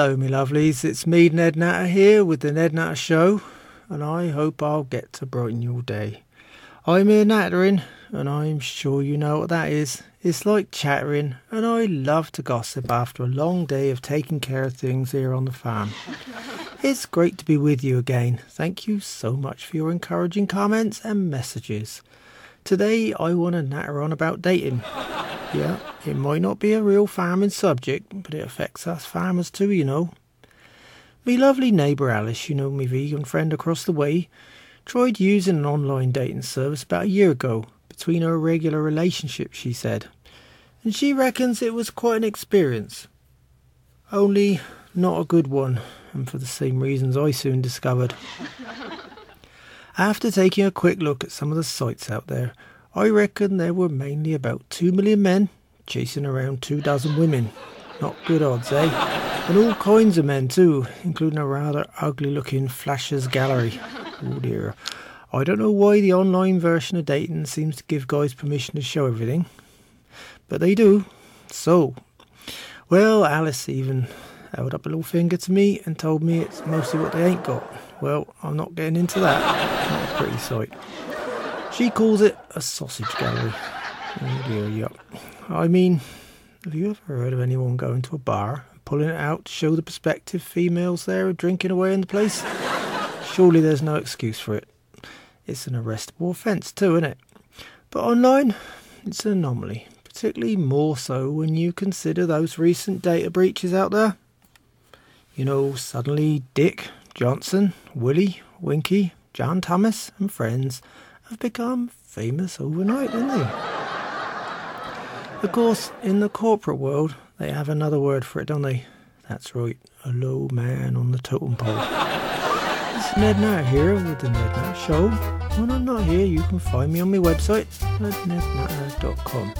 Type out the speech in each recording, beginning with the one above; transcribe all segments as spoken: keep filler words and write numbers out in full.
Hello, me lovelies. It's me, Ned Natter, here with the Ned Natter Show, and I hope I'll get to brighten your day. I'm here nattering, and I'm sure you know what that is. It's like chattering, and I love to gossip after a long day of taking care of things here on the farm. It's great to be with you again. Thank you so much for your encouraging comments and messages. Today, I want to natter on about dating. Yeah, it might not be a real farming subject, but it affects us farmers too, you know. Me lovely neighbour Alice, you know, me vegan friend across the way, tried using an online dating service about a year ago between her regular relationships, she said. And she reckons it was quite an experience. Only not a good one, and for the same reasons I soon discovered. After taking a quick look at some of the sites out there, I reckon there were mainly about two million men chasing around two dozen women. Not good odds, eh? And all kinds of men too, including a rather ugly-looking Flasher's gallery. Oh dear. I don't know why the online version of dating seems to give guys permission to show everything. But they do. So, well, Alice even held up a little finger to me and told me it's mostly what they ain't got. Well, I'm not getting into that. Not a pretty sight. She calls it a sausage gallery. Oh dear, yup. I mean, have you ever heard of anyone going to a bar and pulling it out to show the prospective females there are drinking away in the place? Surely there's no excuse for it. It's an arrestable offence too, isn't it? But online, it's an anomaly, particularly more so when you consider those recent data breaches out there. You know, suddenly Dick, Johnson, Willie, Winky, John Thomas and friends have become famous overnight, haven't they? Of course, in the corporate world, they have another word for it, don't they? That's right, a low man on the totem pole. It's Ned Natter here with the Ned Natter Show. When I'm not here, you can find me on my website at Ned Natter dot com.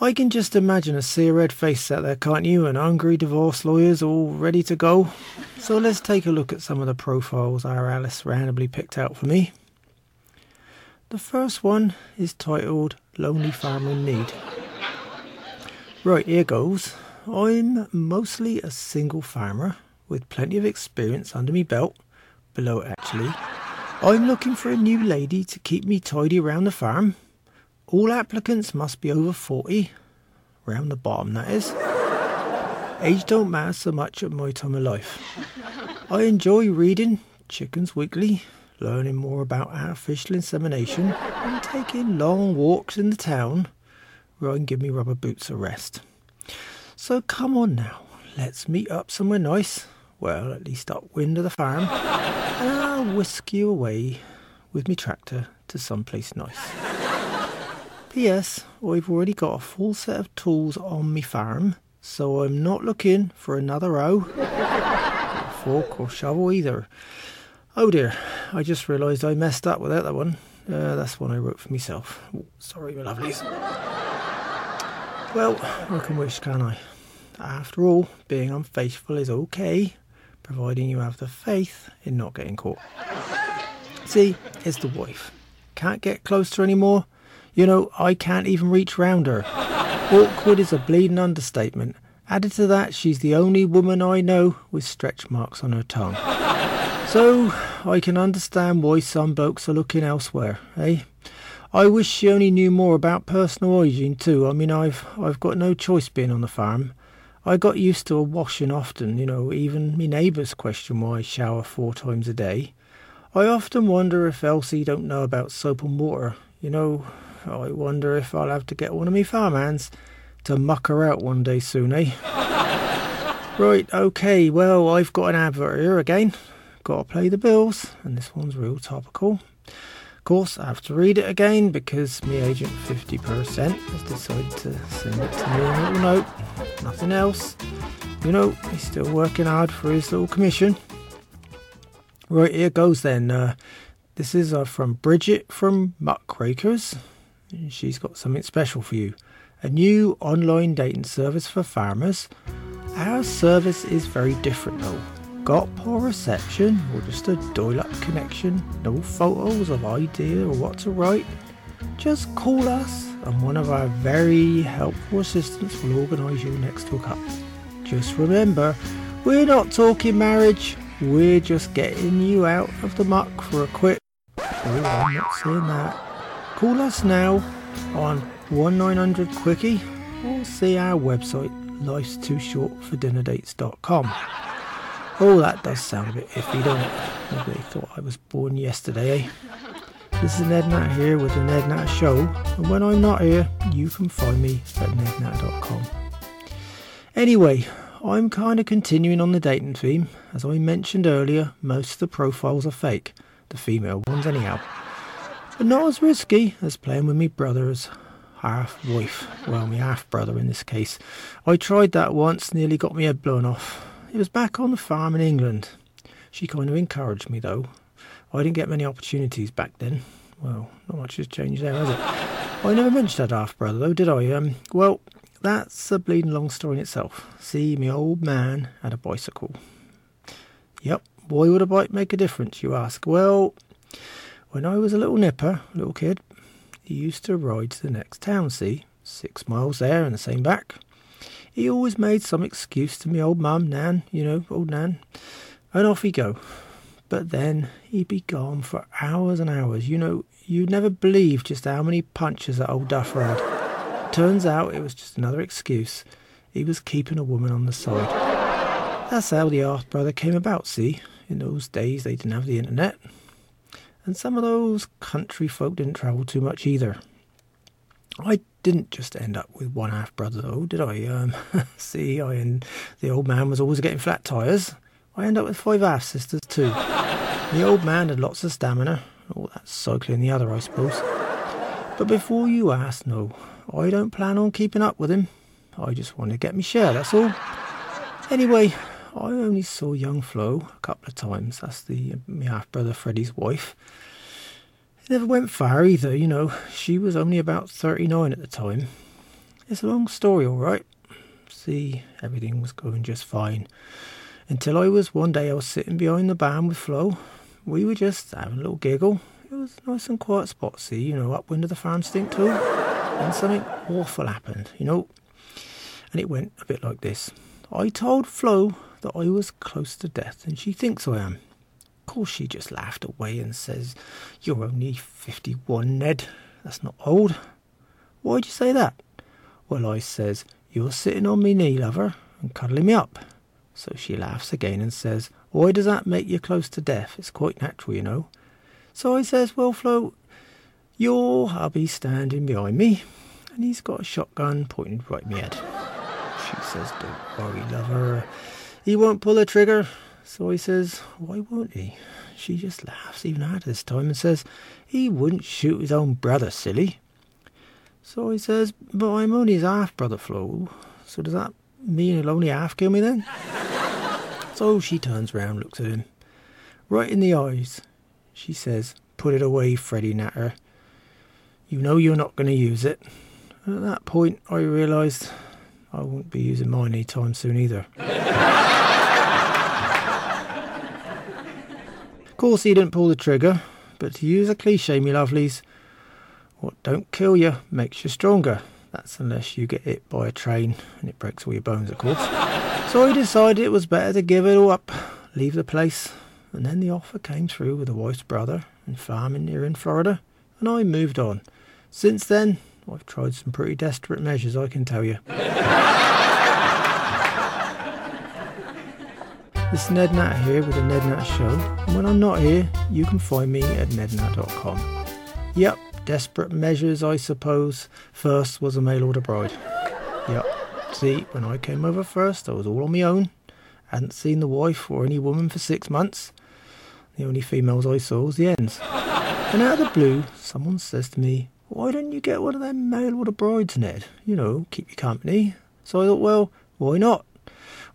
I can just imagine a sea of red faces out there, can't you? And hungry divorce lawyers all ready to go. So let's take a look at some of the profiles our Alice randomly picked out for me. The first one is titled Lonely Farmer in Need. Right, here goes. I'm mostly a single farmer with plenty of experience under me belt, below it actually. I'm looking for a new lady to keep me tidy round the farm. All applicants must be over forty, round the bottom that is. Age don't matter so much at my time of life. I enjoy reading Chickens Weekly, learning more about artificial insemination and taking long walks in the town where I can give me rubber boots a rest. So come on now, let's meet up somewhere nice, well at least upwind of the farm, and I'll whisk you away with me tractor to someplace nice. P S. I've already got a full set of tools on me farm, so I'm not looking for another hoe, or fork or shovel either. Oh dear, I just realised I messed up without that one. Uh, that's one I wrote for myself. Oh, sorry, my lovelies. Well, I can wish, can't I? After all, being unfaithful is okay, providing you have the faith in not getting caught. See, it's the wife. Can't get close to her anymore. You know, I can't even reach round her. Awkward is a bleeding understatement. Added to that, she's the only woman I know with stretch marks on her tongue. So, I can understand why some blokes are looking elsewhere, eh? I wish she only knew more about personal hygiene too. I mean, I've I've got no choice being on the farm. I got used to a washing often, you know, even me neighbours question why I shower four times a day. I often wonder if Elsie don't know about soap and water. You know, I wonder if I'll have to get one of me farmhands to muck her out one day soon, eh? Right, okay, well, I've got an advert here again. Gotta pay the bills, and this one's real topical. Of course, I have to read it again because me agent fifty percent has decided to send it to me in a little note. Nothing else. You know, he's still working hard for his little commission. Right, here goes then. Uh, this is uh, from Bridget from Muckrakers. She's got something special for you. A new online dating service for farmers. Our service is very different though. Got poor reception or just a dial-up connection, no photos of idea or what to write? Just call us and one of our very helpful assistants will organise you next hook-up. Just remember, we're not talking marriage, we're just getting you out of the muck for a quick... Oh, I'm not saying that. Call us now on one nine hundred quickie or see our website life's too short for dinner dates dot com. Oh, that does sound a bit iffy, don't it? Nobody thought I was born yesterday, eh? This is Ned Natter here with the Ned Natter Show, and when I'm not here, you can find me at Ned Natter dot com. Anyway, I'm kind of continuing on the dating theme. As I mentioned earlier, most of the profiles are fake, the female ones anyhow. But not as risky as playing with me brother's half-wife, well, my half-brother in this case. I tried that once, nearly got my head blown off. It was back on the farm in England. She kind of encouraged me, though. I didn't get many opportunities back then. Well, not much has changed there, has it? I never mentioned that half-brother, though, did I? Um, well, that's a bleeding long story in itself. See, my old man had a bicycle. Yep, why would a bike make a difference, you ask? Well, when I was a little nipper, a little kid, he used to ride to the next town, see? Six miles there and the same back. He always made some excuse to me old mum, Nan, you know, old Nan. And off he'd go. But then he'd be gone for hours and hours. You know, you'd never believe just how many punches that old duffer had. Turns out it was just another excuse. He was keeping a woman on the side. That's how the half brother came about, see? In those days they didn't have the internet. And some of those country folk didn't travel too much either. I didn't just end up with one half-brother, though, did I? Um, see, I and the old man was always getting flat tyres. I ended up with five half-sisters, too. The old man had lots of stamina. All that cycling the other, I suppose. But before you ask, no, I don't plan on keeping up with him. I just want to get me share, that's all. Anyway, I only saw young Flo a couple of times. That's the my half-brother Freddie's wife. It never went far either, you know. She was only about thirty-nine at the time. It's a long story, all right. See, everything was going just fine. Until I was one day, I was sitting behind the barn with Flo. We were just having a little giggle. It was a nice and quiet spot, see, you know, upwind of the farm stink too. And something awful happened, you know. And it went a bit like this. I told Flo that I was close to death, and she thinks I am. Of course, she just laughed away and says, "You're only fifty-one, Ned. That's not old." "Why'd you say that?" "Well," I says, "you're sitting on me knee, lover, and cuddling me up." So she laughs again and says, "Why does that make you close to death? It's quite natural, you know." So I says, "Well, Flo, your hubby's standing behind me, and he's got a shotgun pointed right at me head." She says, "Don't worry, lover. He won't pull the trigger." So he says, "Why won't he?" She just laughs even harder this time and says, "He wouldn't shoot his own brother, silly." So he says, "But I'm only his half-brother, Flo. So does that mean he'll only half-kill me then?" So she turns round, looks at him, right in the eyes. She says, "Put it away, Freddie Natter. You know you're not going to use it." And at that point, I realised I won't be using mine anytime soon either. Of course, he didn't pull the trigger, but to use a cliche, me lovelies, what don't kill you makes you stronger. That's unless you get hit by a train and it breaks all your bones, of course. So I decided it was better to give it all up, leave the place. And then the offer came through with the wife's brother and farming here in Florida, and I moved on. Since then, I've tried some pretty desperate measures, I can tell you. This is Ned Natter here with the Ned Natter Show, and when I'm not here, you can find me at Ned Natter dot com. Yep, desperate measures, I suppose. First was a mail order bride. Yep, see, when I came over first, I was all on my own. Hadn't seen the wife or any woman for six months. The only females I saw was the hens. And out of the blue, someone says to me, "Why don't you get one of them mail order brides, Ned? You know, keep you company." So I thought, well, why not?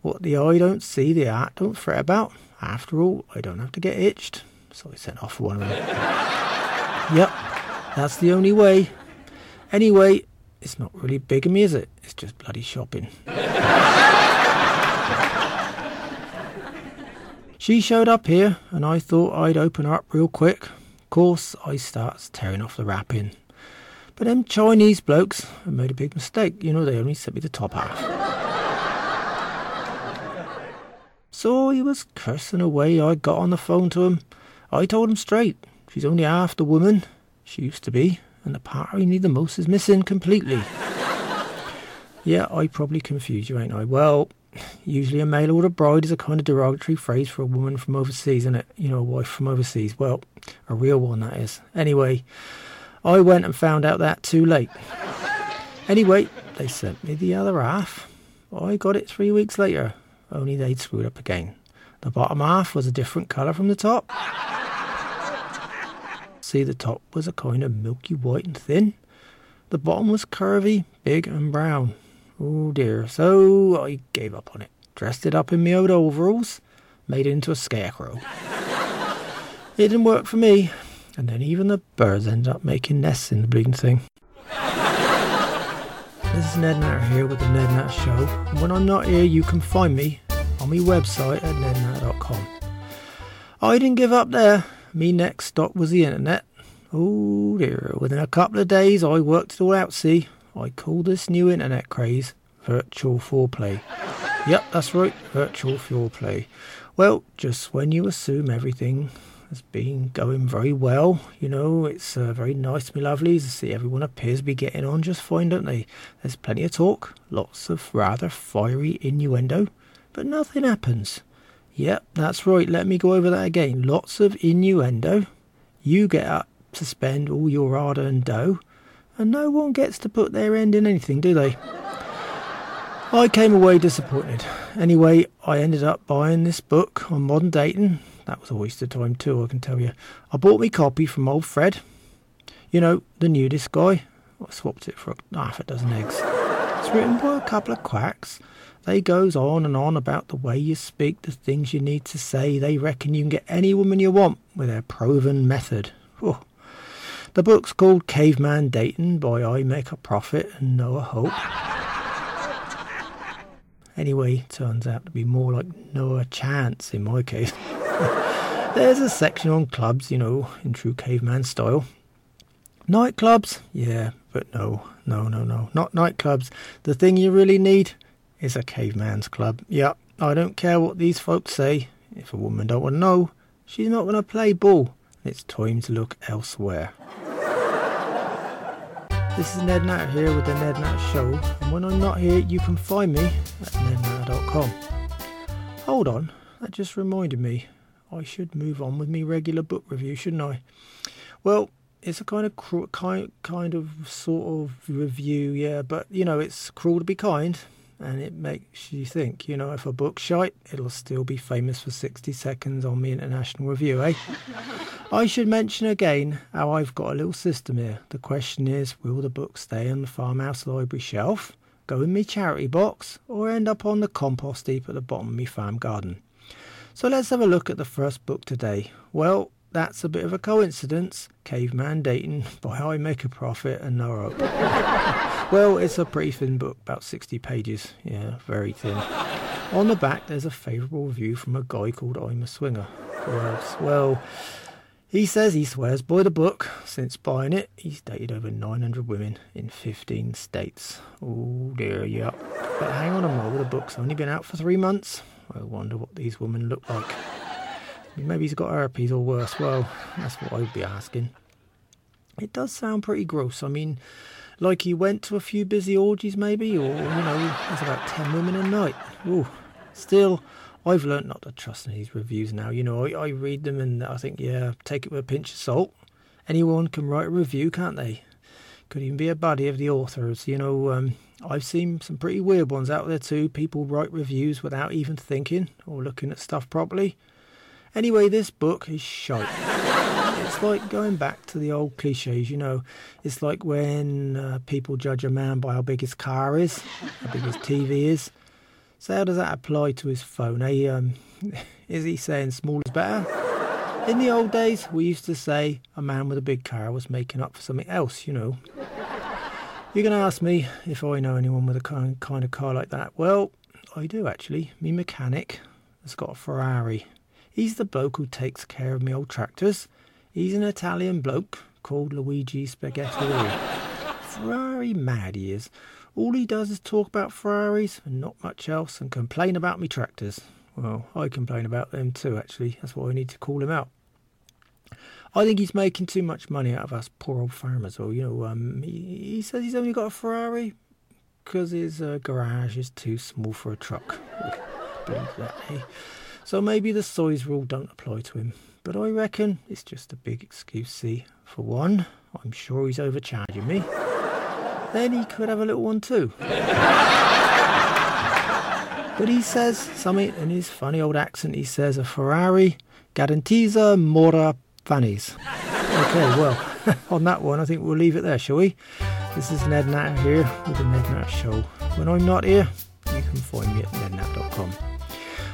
What the eye don't see, the heart don't fret about. After all, I don't have to get itched. So I sent off for one of them. Yep, that's the only way. Anyway, it's not really bigamy, is it? It's just bloody shopping. She showed up here, and I thought I'd open her up real quick. Of course, I starts tearing off the wrapping. But them Chinese blokes have made a big mistake. You know, they only sent me the top half. So he was cursing away. I got on the phone to him. I told him straight, she's only half the woman she used to be, and the part I need the most is missing completely. Yeah, I probably confused you, ain't I? Well, usually a mail order bride is a kind of derogatory phrase for a woman from overseas, isn't it? You know, a wife from overseas. Well, a real one, that is. Anyway, I went and found out that too late. Anyway, they sent me the other half. I got it three weeks later, only they'd screwed up again. The bottom half was a different colour from the top. See, the top was a kind of milky white and thin. The bottom was curvy, big and brown. Oh dear, so I gave up on it. Dressed it up in me old overalls, made it into a scarecrow. It didn't work for me. And then even the birds ended up making nests in the bleeding thing. This is Ned Natter here with the Ned Natter Show. And when I'm not here, you can find me on my website at Ned Natter dot com. I didn't give up there. Me next stop was the internet. Oh dear, within a couple of days I worked it all out, see. I call this new internet craze virtual foreplay. Yep, that's right, virtual foreplay. Well, just when you assume everything has been going very well, you know, it's uh, very nice, me lovelies, to see everyone appears to be getting on just fine, don't they? There's plenty of talk, lots of rather fiery innuendo, but nothing happens. Yep, that's right, let me go over that again. Lots of innuendo. You get up to spend all your hard-earned dough, and no one gets to put their end in anything, do they? I came away disappointed. Anyway, I ended up buying this book on modern dating. That was a waste of time too, I can tell you. I bought me copy from old Fred, you know, the nudist guy. I swapped it for half a dozen eggs. It's written by a couple of quacks. They goes on and on about the way you speak, the things you need to say. They reckon you can get any woman you want with their proven method. Oh. The book's called Caveman Dating by I Make a Profit and Noah Hope. Anyway, turns out to be more like Noah Chance in my case. There's a section on clubs, you know, in true caveman style. Nightclubs? Yeah, but no, no, no, no. Not nightclubs. The thing you really need is a caveman's club. Yep, I don't care what these folks say. If a woman don't want to know, she's not going to play ball. It's time to look elsewhere. This is Ned Natter here with the Ned Natter Show, and when I'm not here, you can find me at Ned Natter dot com. Hold on, that just reminded me. I should move on with me regular book review, shouldn't I? Well, it's a kind of cru- kind, kind of sort of review, yeah, but you know, it's cruel to be kind, and it makes you think. You know, if a book's shite, it'll still be famous for sixty seconds on me international review, eh? I should mention again how I've got a little system here. The question is, will the book stay on the farmhouse library shelf, go in me charity box, or end up on the compost heap at the bottom of me farm garden? So let's have a look at the first book today. Well, that's a bit of a coincidence. Caveman Dating by I Make a Profit and No Hope. Well, it's a pretty thin book, about sixty pages. Yeah, very thin. On the back, there's a favourable review from a guy called I'm a Swinger. Or else, well, he says he swears by the book. Since buying it, he's dated over nine hundred women in fifteen states. Oh dear, yeah. But hang on a moment, the book's only been out for three months. I wonder what these women look like. Maybe he's got herpes or worse. Well, that's what I'd be asking. It does sound pretty gross. I mean, like he went to a few busy orgies maybe, or, you know, there's about ten women a night. Ooh. Still, I've learnt not to trust in these reviews now. You know, I, I read them and I think, yeah, take it with a pinch of salt. Anyone can write a review, can't they? Could even be a buddy of the author's. You know, um, I've seen some pretty weird ones out there too. People write reviews without even thinking or looking at stuff properly. Anyway, this book is shite. It's like going back to the old cliches, you know. It's like when uh, people judge a man by how big his car is, how big his T V is. So how does that apply to his phone? Hey, um, is he saying small is better? In the old days, we used to say a man with a big car was making up for something else, you know. You're going to ask me if I know anyone with a kind of car like that. Well, I do actually. Me mechanic has got a Ferrari. He's the bloke who takes care of me old tractors. He's an Italian bloke called Luigi Spaghetti. Ferrari mad he is. All he does is talk about Ferraris and not much else and complain about me tractors. Well, I complain about them too, actually. That's why I need to call him out. I think he's making too much money out of us poor old farmers. Well, you know, um, he, he says he's only got a Ferrari because his uh, garage is too small for a truck. Oh, believe that, eh? So maybe the size rule don't apply to him. But I reckon it's just a big excuse, see? For one, I'm sure he's overcharging me. Then he could have a little one too. But he says something in his funny old accent. He says, a Ferrari garantiza mora fannies. Okay, well, on that one, I think we'll leave it there, shall we? This is Ned Natter here with the Ned Natter Show. When I'm not here, you can find me at Ned Natter dot com.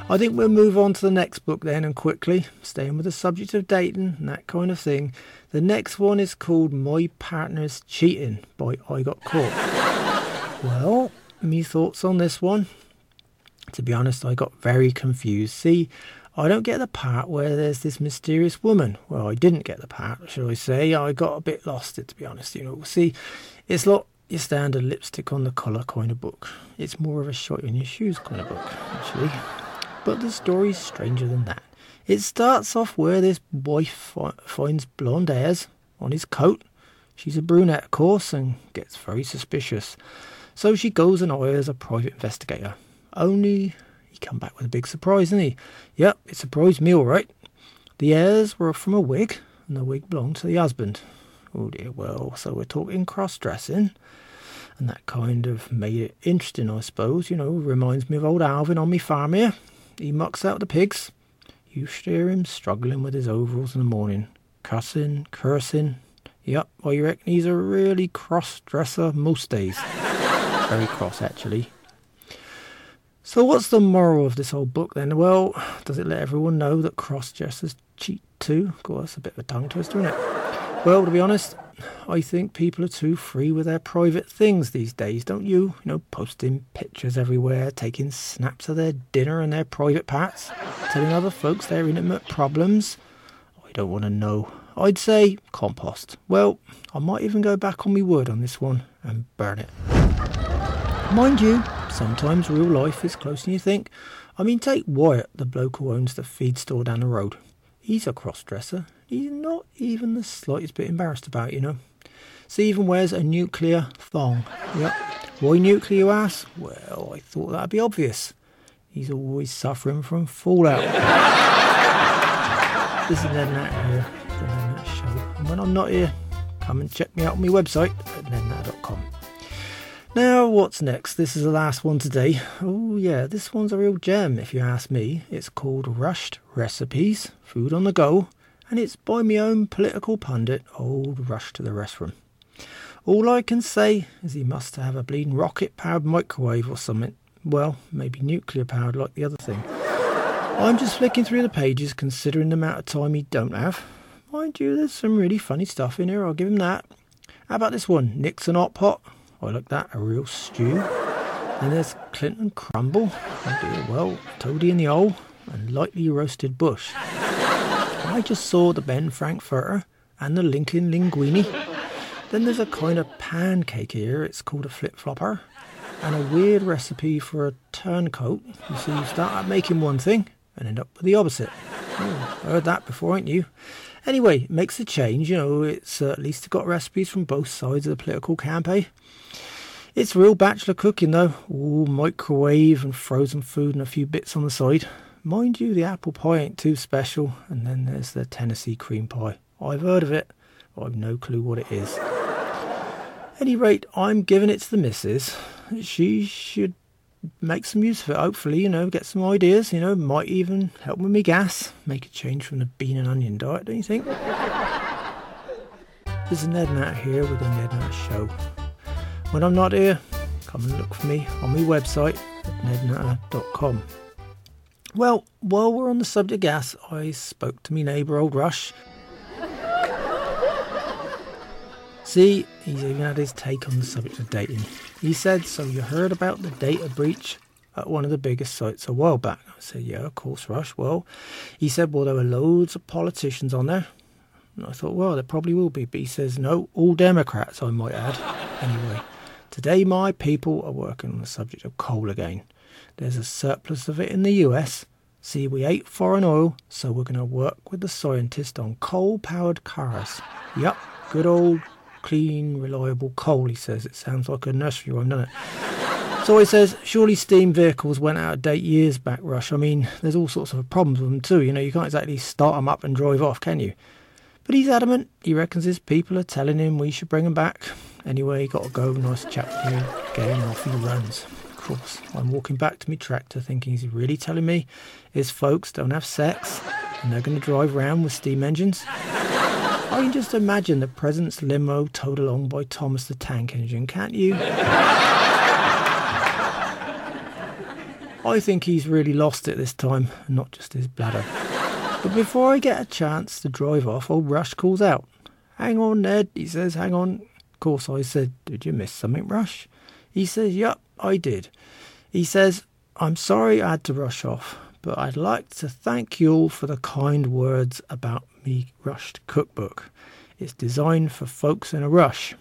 I think we'll move on to the next book then, and quickly, staying with the subject of dating and that kind of thing. The next one is called My Partner's Cheating by I Got Caught. Well, me thoughts on this one? To be honest, I got very confused. See, I don't get the part where there's this mysterious woman. Well, I didn't get the part, shall I say. I got a bit lost, to be honest. You know, see, it's not your standard lipstick on the collar kind of book. It's more of a shot in your shoes kind of book, actually. But the story's stranger than that. It starts off where this boy fi- finds blonde hairs on his coat. She's a brunette, of course, and gets very suspicious. So she goes and hires a private investigator. Only he come back with a big surprise, didn't he? Yep, it surprised me, all right. The hairs were from a wig, and the wig belonged to the husband. Oh dear, well, so we're talking cross-dressing. And that kind of made it interesting, I suppose. You know, reminds me of old Alvin on me farm here. He mucks out the pigs. You hear him struggling with his overalls in the morning. Cussing, cursing. Yep, I well, reckon he's a really cross-dresser most days. Very cross, actually. So what's the moral of this whole book then? Well, does it let everyone know that cross-dressers cheat too? God, that's a bit of a tongue twister, isn't it? Well, to be honest, I think people are too free with their private things these days, don't you? You know, posting pictures everywhere, taking snaps of their dinner and their private parts, telling other folks their intimate problems. I don't want to know. I'd say compost. Well, I might even go back on me word on this one and burn it. Mind you, sometimes real life is closer than you think. I mean, take Wyatt, the bloke who owns the feed store down the road. He's a cross-dresser. He's not even the slightest bit embarrassed about, you know. So he even wears a nuclear thong. Yep. Why nuclear, you ask? Well, I thought that'd be obvious. He's always suffering from fallout. This is Ned Natter here, the Ned Natter Show. And when I'm not here, come and check me out on my website at Ned Natter dot com. Now, what's next? This is the last one today. Oh, yeah, this one's a real gem, if you ask me. It's called Rushed Recipes, Food on the Go, and it's by my own political pundit, old Rush to the Restroom. All I can say is he must have a bleeding rocket-powered microwave or something. Well, maybe nuclear-powered like the other thing. I'm just flicking through the pages, considering the amount of time he don't have. Mind you, there's some really funny stuff in here, I'll give him that. How about this one, Nixon Hot Pot? I like that, a real stew. Then there's Clinton crumble. Oh dear, well, toady in the hole and lightly roasted bush. I just saw the Ben Frankfurter and the Lincoln linguini. Then there's a kind of pancake here. It's called a flip-flopper. And a weird recipe for a turncoat. You see, you start out making one thing and end up with the opposite. Oh, heard that before, ain't you? Anyway, it makes a change, you know, it's uh, at least got recipes from both sides of the political campaign. It's real bachelor cooking, though. All microwave and frozen food and a few bits on the side. Mind you, the apple pie ain't too special. And then there's the Tennessee cream pie. I've heard of it, but I've no clue what it is. At any rate, I'm giving it to the missus. She should make some use of it, hopefully, you know, get some ideas, you know, might even help with me gas, make a change from the bean and onion diet, don't you think? This is Ned Natter here with the Ned Natter Show. When I'm not here, come and look for me on my website at Ned Natter dot com. Well, while we're on the subject of gas, I spoke to me neighbour, old Rush. See, he's even had his take on the subject of dating. He said, so you heard about the data breach at one of the biggest sites a while back? I said, yeah, of course, Rush. Well, he said, well, there were loads of politicians on there. And I thought, well, there probably will be. But he says, no, all Democrats, I might add. Anyway, today my people are working on the subject of coal again. There's a surplus of it in the U S See, we ate foreign oil, so we're going to work with the scientist on coal-powered cars. Yep, good old, clean, reliable coal, he says. It sounds like a nursery rhyme, doesn't it? So he says, surely steam vehicles went out of date years back, Rush. I mean, there's all sorts of problems with them too. You know, you can't exactly start them up and drive off, can you? But he's adamant. He reckons his people are telling him we should bring them back. Anyway, he got to go. Nice chap here. Getting off he runs. Course, I'm walking back to my tractor thinking he's really telling me his folks don't have sex and they're going to drive around with steam engines. I can just imagine the President's limo towed along by Thomas the Tank Engine, can't you? I think he's really lost it this time, not just his bladder. But before I get a chance to drive off, old Rush calls out. Hang on, Ned, he says, hang on. Of course, I said, did you miss something, Rush? He says, yup, I did. He says, I'm sorry I had to rush off, but I'd like to thank you all for the kind words about me Rushed cookbook. It's designed for folks in a rush.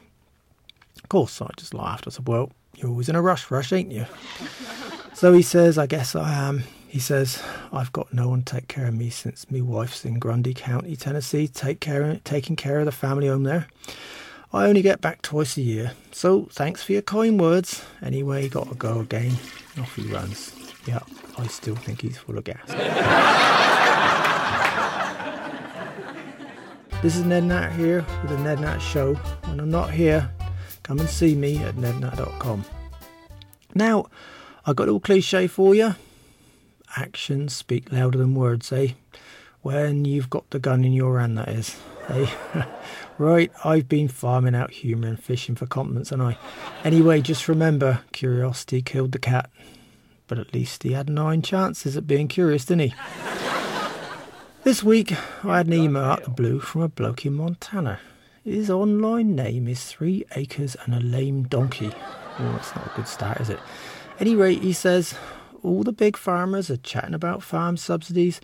Of course, I just laughed. I said, well, you're always in a rush, Rush, ain't you? So he says, I guess I am. He says, I've got no one to take care of me since me wife's in Grundy County, Tennessee, take care of, taking care of the family home there. I only get back twice a year, so thanks for your kind words. Anyway, gotta go again. Off he runs. Yeah, I still think he's full of gas. This is Ned Natter here with the Ned Natter Show. When I'm not here, come and see me at Ned Natter dot com. Now, I got a little cliche for you. Actions speak louder than words, eh? When you've got the gun in your hand, that is. Hey, right, I've been farming out humour and fishing for compliments, and I. Anyway, just remember, curiosity killed the cat. But at least he had nine chances at being curious, didn't he? This week, I had an email out of the blue from a bloke in Montana. His online name is Three Acres and a Lame Donkey. Oh, that's not a good start, is it? Anyway, he says, all the big farmers are chatting about farm subsidies,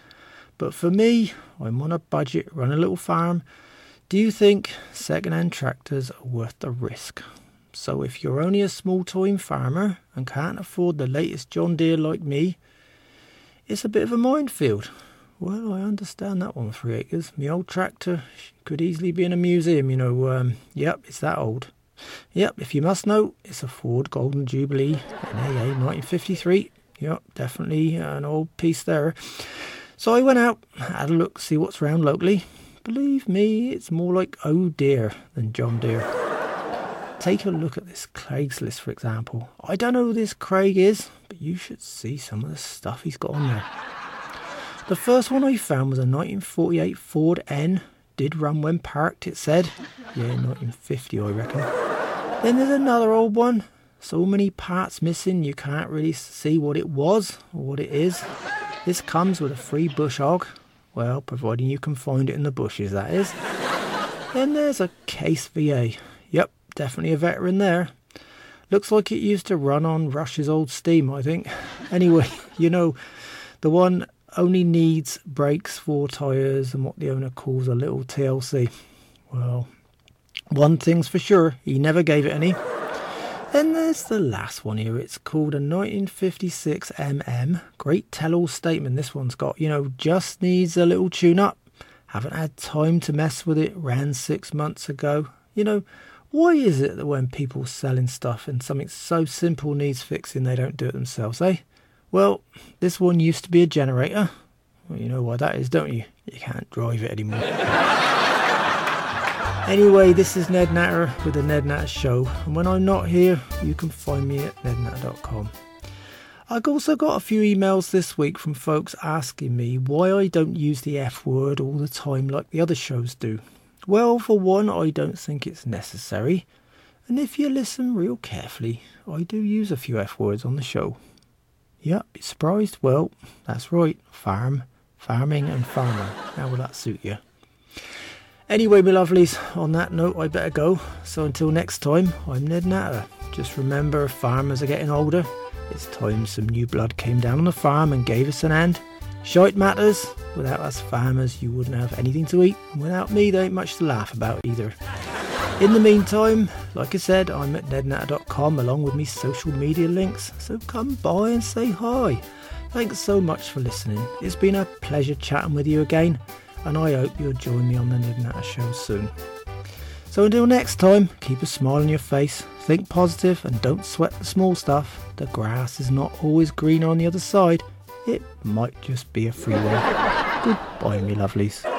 but for me, I'm on a budget, run a little farm. Do you think second-hand tractors are worth the risk? So if you're only a small-time farmer and can't afford the latest John Deere like me, it's a bit of a minefield. Well, I understand that one, Three Acres. My old tractor could easily be in a museum, you know. Um, yep, it's that old. Yep, if you must know, it's a Ford Golden Jubilee N A A nineteen fifty-three. Yep, definitely an old piece there. So I went out, had a look, see what's round locally. Believe me, it's more like Oh Dear than John Deere. Take a look at this Craig's list, for example. I don't know who this Craig is, but you should see some of the stuff he's got on there. The first one I found was a nineteen forty-eight Ford N. Did run when parked, it said. Yeah, nineteen fifty, I reckon. Then there's another old one. So many parts missing, you can't really see what it was or what it is. This comes with a free bush hog. Well, providing you can find it in the bushes, that is. Then there's a Case V A. Yep, definitely a veteran there. Looks like it used to run on Rush's old steam, I think. Anyway, you know, the one only needs brakes, four tyres, and what the owner calls a little T L C. Well, one thing's for sure, he never gave it any. Then there's the last one here. It's called a nineteen fifty-six M M. Great tell-all statement this one's got. You know, just needs a little tune-up. Haven't had time to mess with it. Ran six months ago. You know, why is it that when people selling stuff and something so simple needs fixing, they don't do it themselves, eh? Well, this one used to be a generator. Well, you know why that is, don't you? You can't drive it anymore. Anyway, this is Ned Natter with the Ned Natter Show, and when I'm not here, you can find me at Ned Natter dot com. I've also got a few emails this week from folks asking me why I don't use the F word all the time like the other shows do. Well, for one, I don't think it's necessary, and if you listen real carefully, I do use a few F words on the show. Yep, you're surprised? Well, that's right, farm, farming and farmer. How will that suit you? Anyway, my lovelies, on that note, I better go. So until next time, I'm Ned Natter. Just remember, farmers are getting older. It's time some new blood came down on the farm and gave us an hand. Shite matters. Without us farmers, you wouldn't have anything to eat. And without me, there ain't much to laugh about either. In the meantime, like I said, I'm at Ned Natter dot com along with me social media links. So come by and say hi. Thanks so much for listening. It's been a pleasure chatting with you again, and I hope you'll join me on the Ned Natter Show soon. So until next time, keep a smile on your face, think positive, and don't sweat the small stuff. The grass is not always green on the other side. It might just be a freeway. Goodbye, me lovelies.